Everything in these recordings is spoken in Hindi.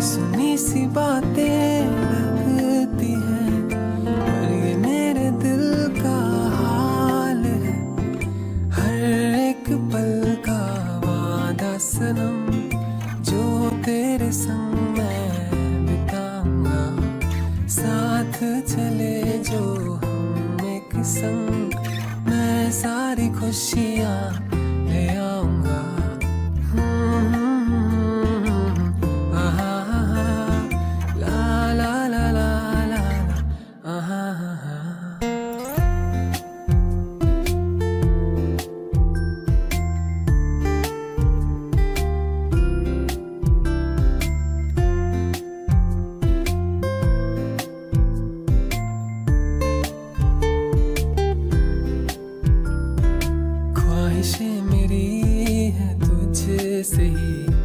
सुनी सी बातें लगती हैं, पर ये मेरे दिल का हाल है। हर एक पल का वादा सनम, जो तेरे संग मैं बिताऊंगा, साथ चले जो हम एक संग, मैं सारी खुशियाँ ले आऊंगा। ख्वाहिशें मेरी है तुझे से ही,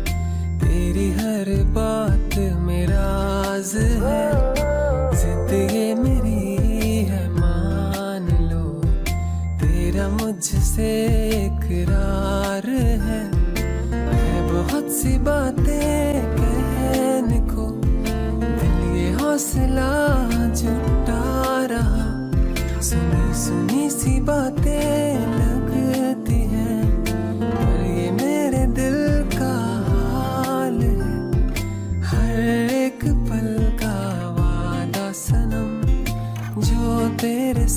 तेरी हर बात मेरा राज है। जिद ये मेरी है मान लो, तेरा मुझसे इकरार है। मैं बहुत सी बातें कहने को, दिल ये हौसला जुटा रहा। सुनी सुनी सी बातें लगती हैं, पर ये मेरे दिल का हाल है। हर एक पल का वादा सनम, जो तेरे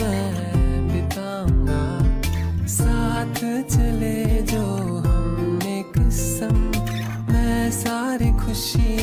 मैं बिताऊंगा, साथ चले जो हम एक संग, मैं सारी खुशी